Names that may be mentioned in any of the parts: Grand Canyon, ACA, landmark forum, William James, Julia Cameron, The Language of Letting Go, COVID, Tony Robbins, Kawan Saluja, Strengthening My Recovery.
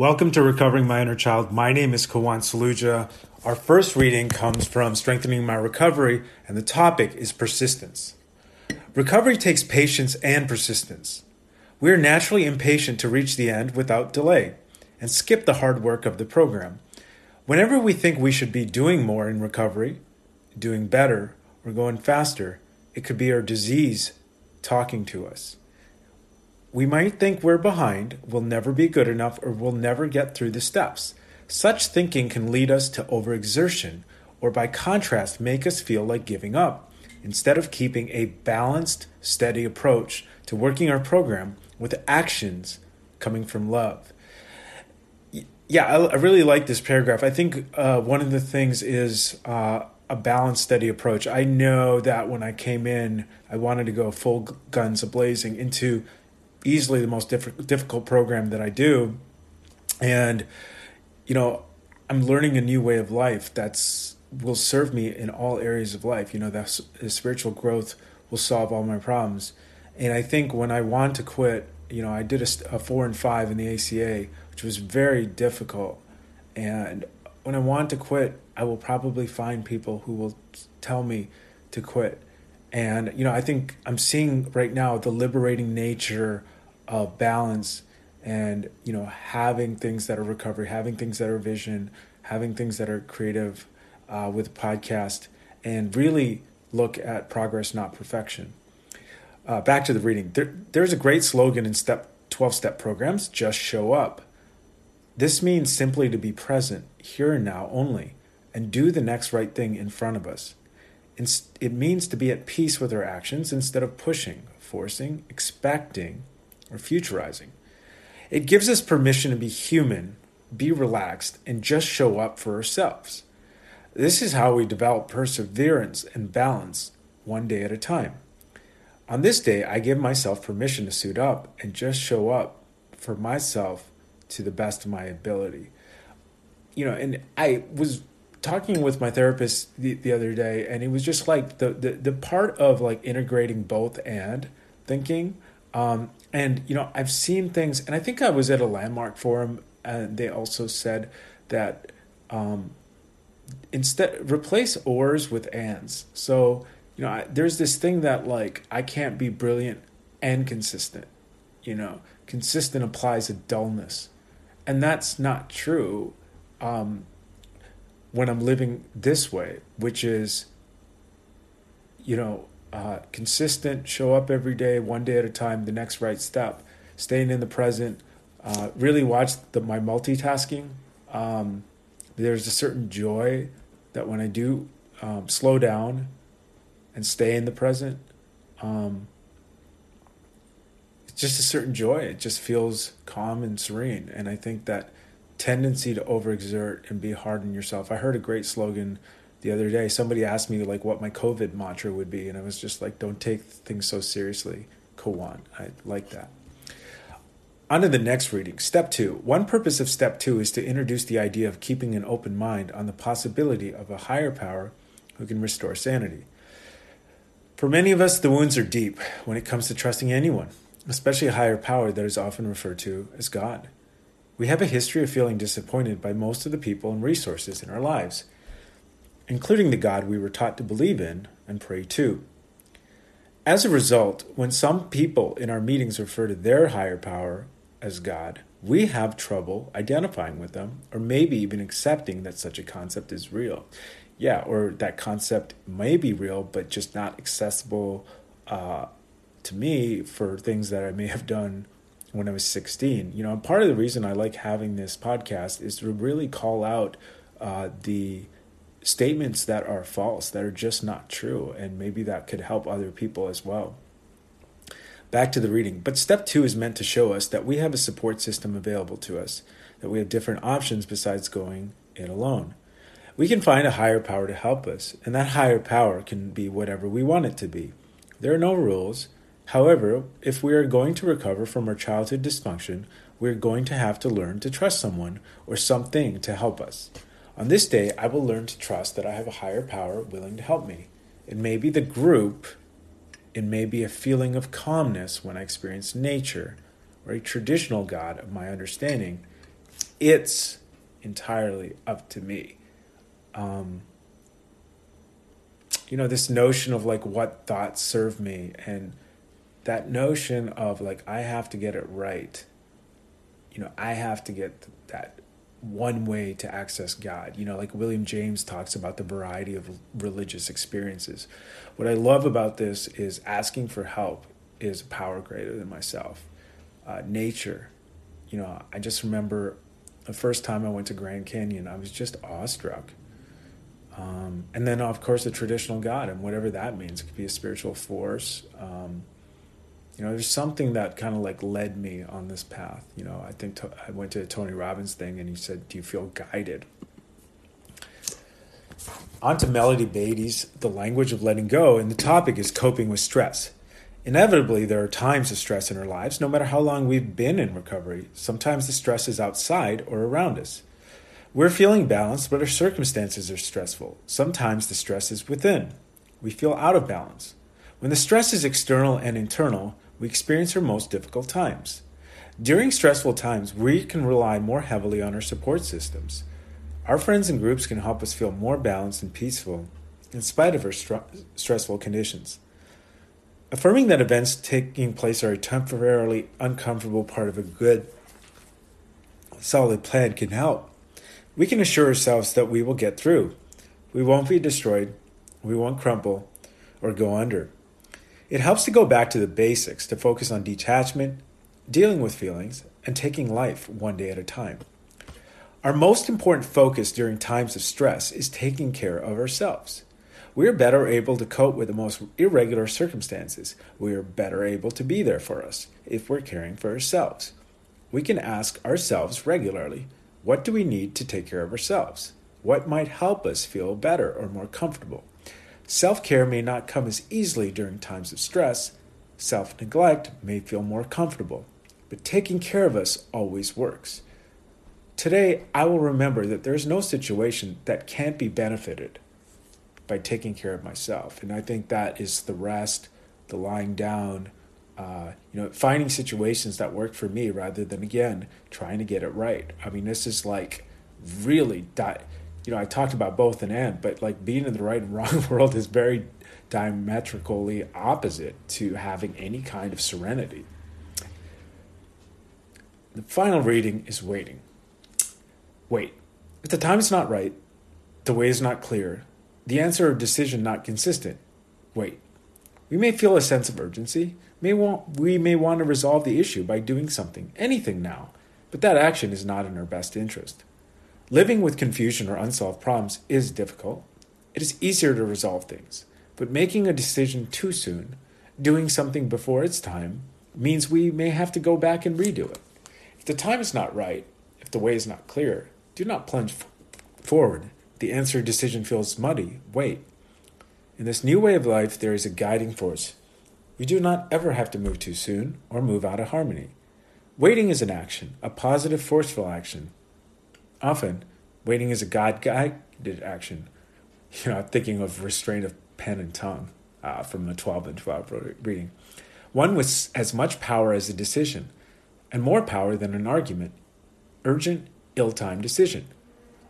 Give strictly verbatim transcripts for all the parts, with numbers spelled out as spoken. Welcome to Recovering My Inner Child. My name is Kawan Saluja. Our first reading comes from Strengthening My Recovery, and the topic is persistence. Recovery takes patience and persistence. We are naturally impatient to reach the end without delay and skip the hard work of the program. Whenever we think we should be doing more in recovery, doing better, or going faster, it could be our disease talking to us. We might think we're behind, we'll never be good enough, or we'll never get through the steps. Such thinking can lead us to overexertion, or by contrast, make us feel like giving up, instead of keeping a balanced, steady approach to working our program with actions coming from love. Yeah, I really like this paragraph. I think uh, one of the things is uh, a balanced, steady approach. I know that when I came in, I wanted to go full guns a-blazing into easily the most diff- difficult program that I do. And, you know, I'm learning a new way of life that's will serve me in all areas of life. You know, that's, the spiritual growth will solve all my problems. And I think when I want to quit, you know, I did a, a four and five in the A C A, which was very difficult. And when I want to quit, I will probably find people who will tell me to quit. And, you know, I think I'm seeing right now the liberating nature of balance and, you know, having things that are recovery, having things that are vision, having things that are creative uh, with podcast, and really look at progress, not perfection. Uh, back to the reading. There, there's a great slogan in step twelve-step programs, just show up. This means simply to be present here and now only and do the next right thing in front of us. It means to be at peace with our actions instead of pushing, forcing, expecting, or futurizing. It gives us permission to be human, be relaxed, and just show up for ourselves. This is how we develop perseverance and balance one day at a time. On this day, I give myself permission to suit up and just show up for myself to the best of my ability. You know, and I was talking with my therapist the, the other day, and it was just like the, the, the part of like integrating both and thinking. Um, and, you know, I've seen things, and I think I was at a landmark forum, and they also said that um, instead replace ors with ands. So, you know, I, there's this thing that like, I can't be brilliant and consistent, you know, consistent applies a dullness, and that's not true. Um, when I'm living this way, which is, you know, uh, consistent, show up every day, one day at a time, the next right step, staying in the present, uh, really watch the, my multitasking. Um, there's a certain joy that when I do um, slow down and stay in the present, um, it's just a certain joy. It just feels calm and serene. And I think that tendency to overexert and be hard on yourself. I heard a great slogan the other day. Somebody asked me like what my COVID mantra would be, and I was just like, don't take things so seriously, Kawan. I like that. On to the next reading. Step two. One purpose of step two is to introduce the idea of keeping an open mind on the possibility of a higher power who can restore sanity. For many of us, the wounds are deep when it comes to trusting anyone, especially a higher power that is often referred to as God. We have a history of feeling disappointed by most of the people and resources in our lives, including the God we were taught to believe in and pray to. As a result, when some people in our meetings refer to their higher power as God, we have trouble identifying with them, or maybe even accepting that such a concept is real. Yeah, or that concept may be real, but just not accessible uh, to me for things that I may have done when I was sixteen. You know, part of the reason I like having this podcast is to really call out uh, the statements that are false, that are just not true, and maybe that could help other people as well. Back to the reading. But step two is meant to show us that we have a support system available to us, that we have different options besides going it alone. We can find a higher power to help us, and that higher power can be whatever we want it to be. There are no rules. However, if we are going to recover from our childhood dysfunction, we are going to have to learn to trust someone or something to help us. On this day, I will learn to trust that I have a higher power willing to help me. It may be the group, it may be a feeling of calmness when I experience nature, or a traditional God of my understanding, it's entirely up to me. Um, you know, this notion of like what thoughts serve me, and that notion of like, I have to get it right. You know, I have to get that one way to access God. You know, like William James talks about the variety of religious experiences. What I love about this is asking for help is a power greater than myself. Uh, nature, you know, I just remember the first time I went to Grand Canyon, I was just awestruck. Um, and then, of course, the traditional God, and whatever that means, it could be a spiritual force. Um, you know, there's something that kind of like led me on this path. You know, I think to, I went to a Tony Robbins thing and he said, do you feel guided? On to Melody Beatty's The Language of Letting Go, and the topic is coping with stress. Inevitably, there are times of stress in our lives, no matter how long we've been in recovery. Sometimes the stress is outside or around us. We're feeling balanced, but our circumstances are stressful. Sometimes the stress is within. We feel out of balance. When the stress is external and internal, we experience our most difficult times. During stressful times, we can rely more heavily on our support systems. Our friends and groups can help us feel more balanced and peaceful in spite of our stru- stressful conditions. Affirming that events taking place are a temporarily uncomfortable part of a good, solid plan can help. We can assure ourselves that we will get through. We won't be destroyed. We won't crumple or go under. It helps to go back to the basics, to focus on detachment, dealing with feelings, and taking life one day at a time. Our most important focus during times of stress is taking care of ourselves. We are better able to cope with the most irregular circumstances. We are better able to be there for us if we're caring for ourselves. We can ask ourselves regularly, what do we need to take care of ourselves? What might help us feel better or more comfortable? Self-care may not come as easily during times of stress. Self-neglect may feel more comfortable, but taking care of us always works. Today, I will remember that there is no situation that can't be benefited by taking care of myself. And I think that is the rest, the lying down, uh, you know, finding situations that work for me rather than, again, trying to get it right. I mean, this is like really, di- you know, I talked about both and and, but like being in the right and wrong world is very diametrically opposite to having any kind of serenity. The final reading is waiting. Wait. If the time is not right, the way is not clear, the answer or decision not consistent. Wait. We may feel a sense of urgency. May want, we may want to resolve the issue by doing something, anything now, but that action is not in our best interest. Living with confusion or unsolved problems is difficult. It is easier to resolve things, but making a decision too soon, doing something before its time, means we may have to go back and redo it. If the time is not right, if the way is not clear, do not plunge f- forward. The answer decision feels muddy. Wait. In this new way of life, there is a guiding force. We do not ever have to move too soon or move out of harmony. Waiting is an action, a positive, forceful action. Often, waiting is a God-guided action. You know, I'm thinking of restraint of pen and tongue uh, from the twelve and twelve reading. One with as much power as a decision, and more power than an argument. Urgent, ill-timed decision.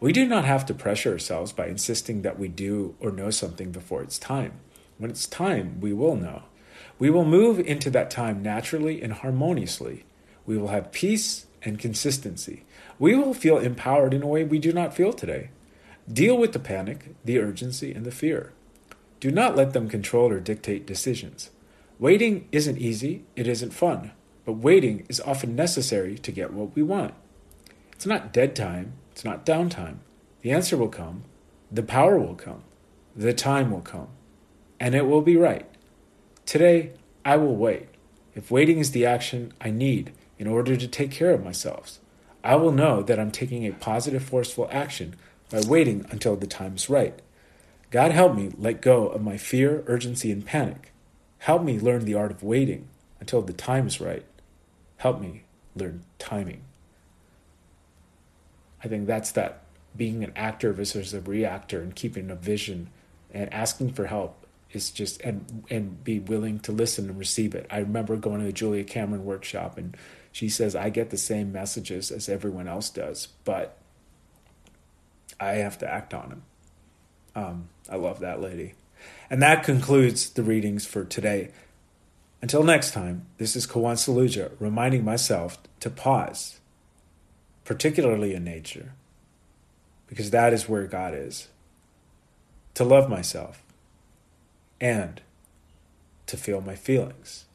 We do not have to pressure ourselves by insisting that we do or know something before it's time. When it's time, we will know. We will move into that time naturally and harmoniously. We will have peace and consistency. We will feel empowered in a way we do not feel today. Deal with the panic, the urgency, and the fear. Do not let them control or dictate decisions. Waiting isn't easy, it isn't fun, but waiting is often necessary to get what we want. It's not dead time. It's not downtime. The answer will come. The power will come. The time will come. And it will be right. Today, I will wait. If waiting is the action I need in order to take care of myself, I will know that I'm taking a positive, forceful action by waiting until the time is right. God, help me let go of my fear, urgency, and panic. Help me learn the art of waiting until the time is right. Help me learn timing. I think that's that being an actor versus a reactor, and keeping a vision and asking for help It's just, and and be willing to listen and receive it. I remember going to the Julia Cameron workshop, and she says, I get the same messages as everyone else does, but I have to act on them. Um, I love that lady. And that concludes the readings for today. Until next time, this is Kawan Saluja reminding myself to pause, particularly in nature, because that is where God is, to love myself, and to feel my feelings.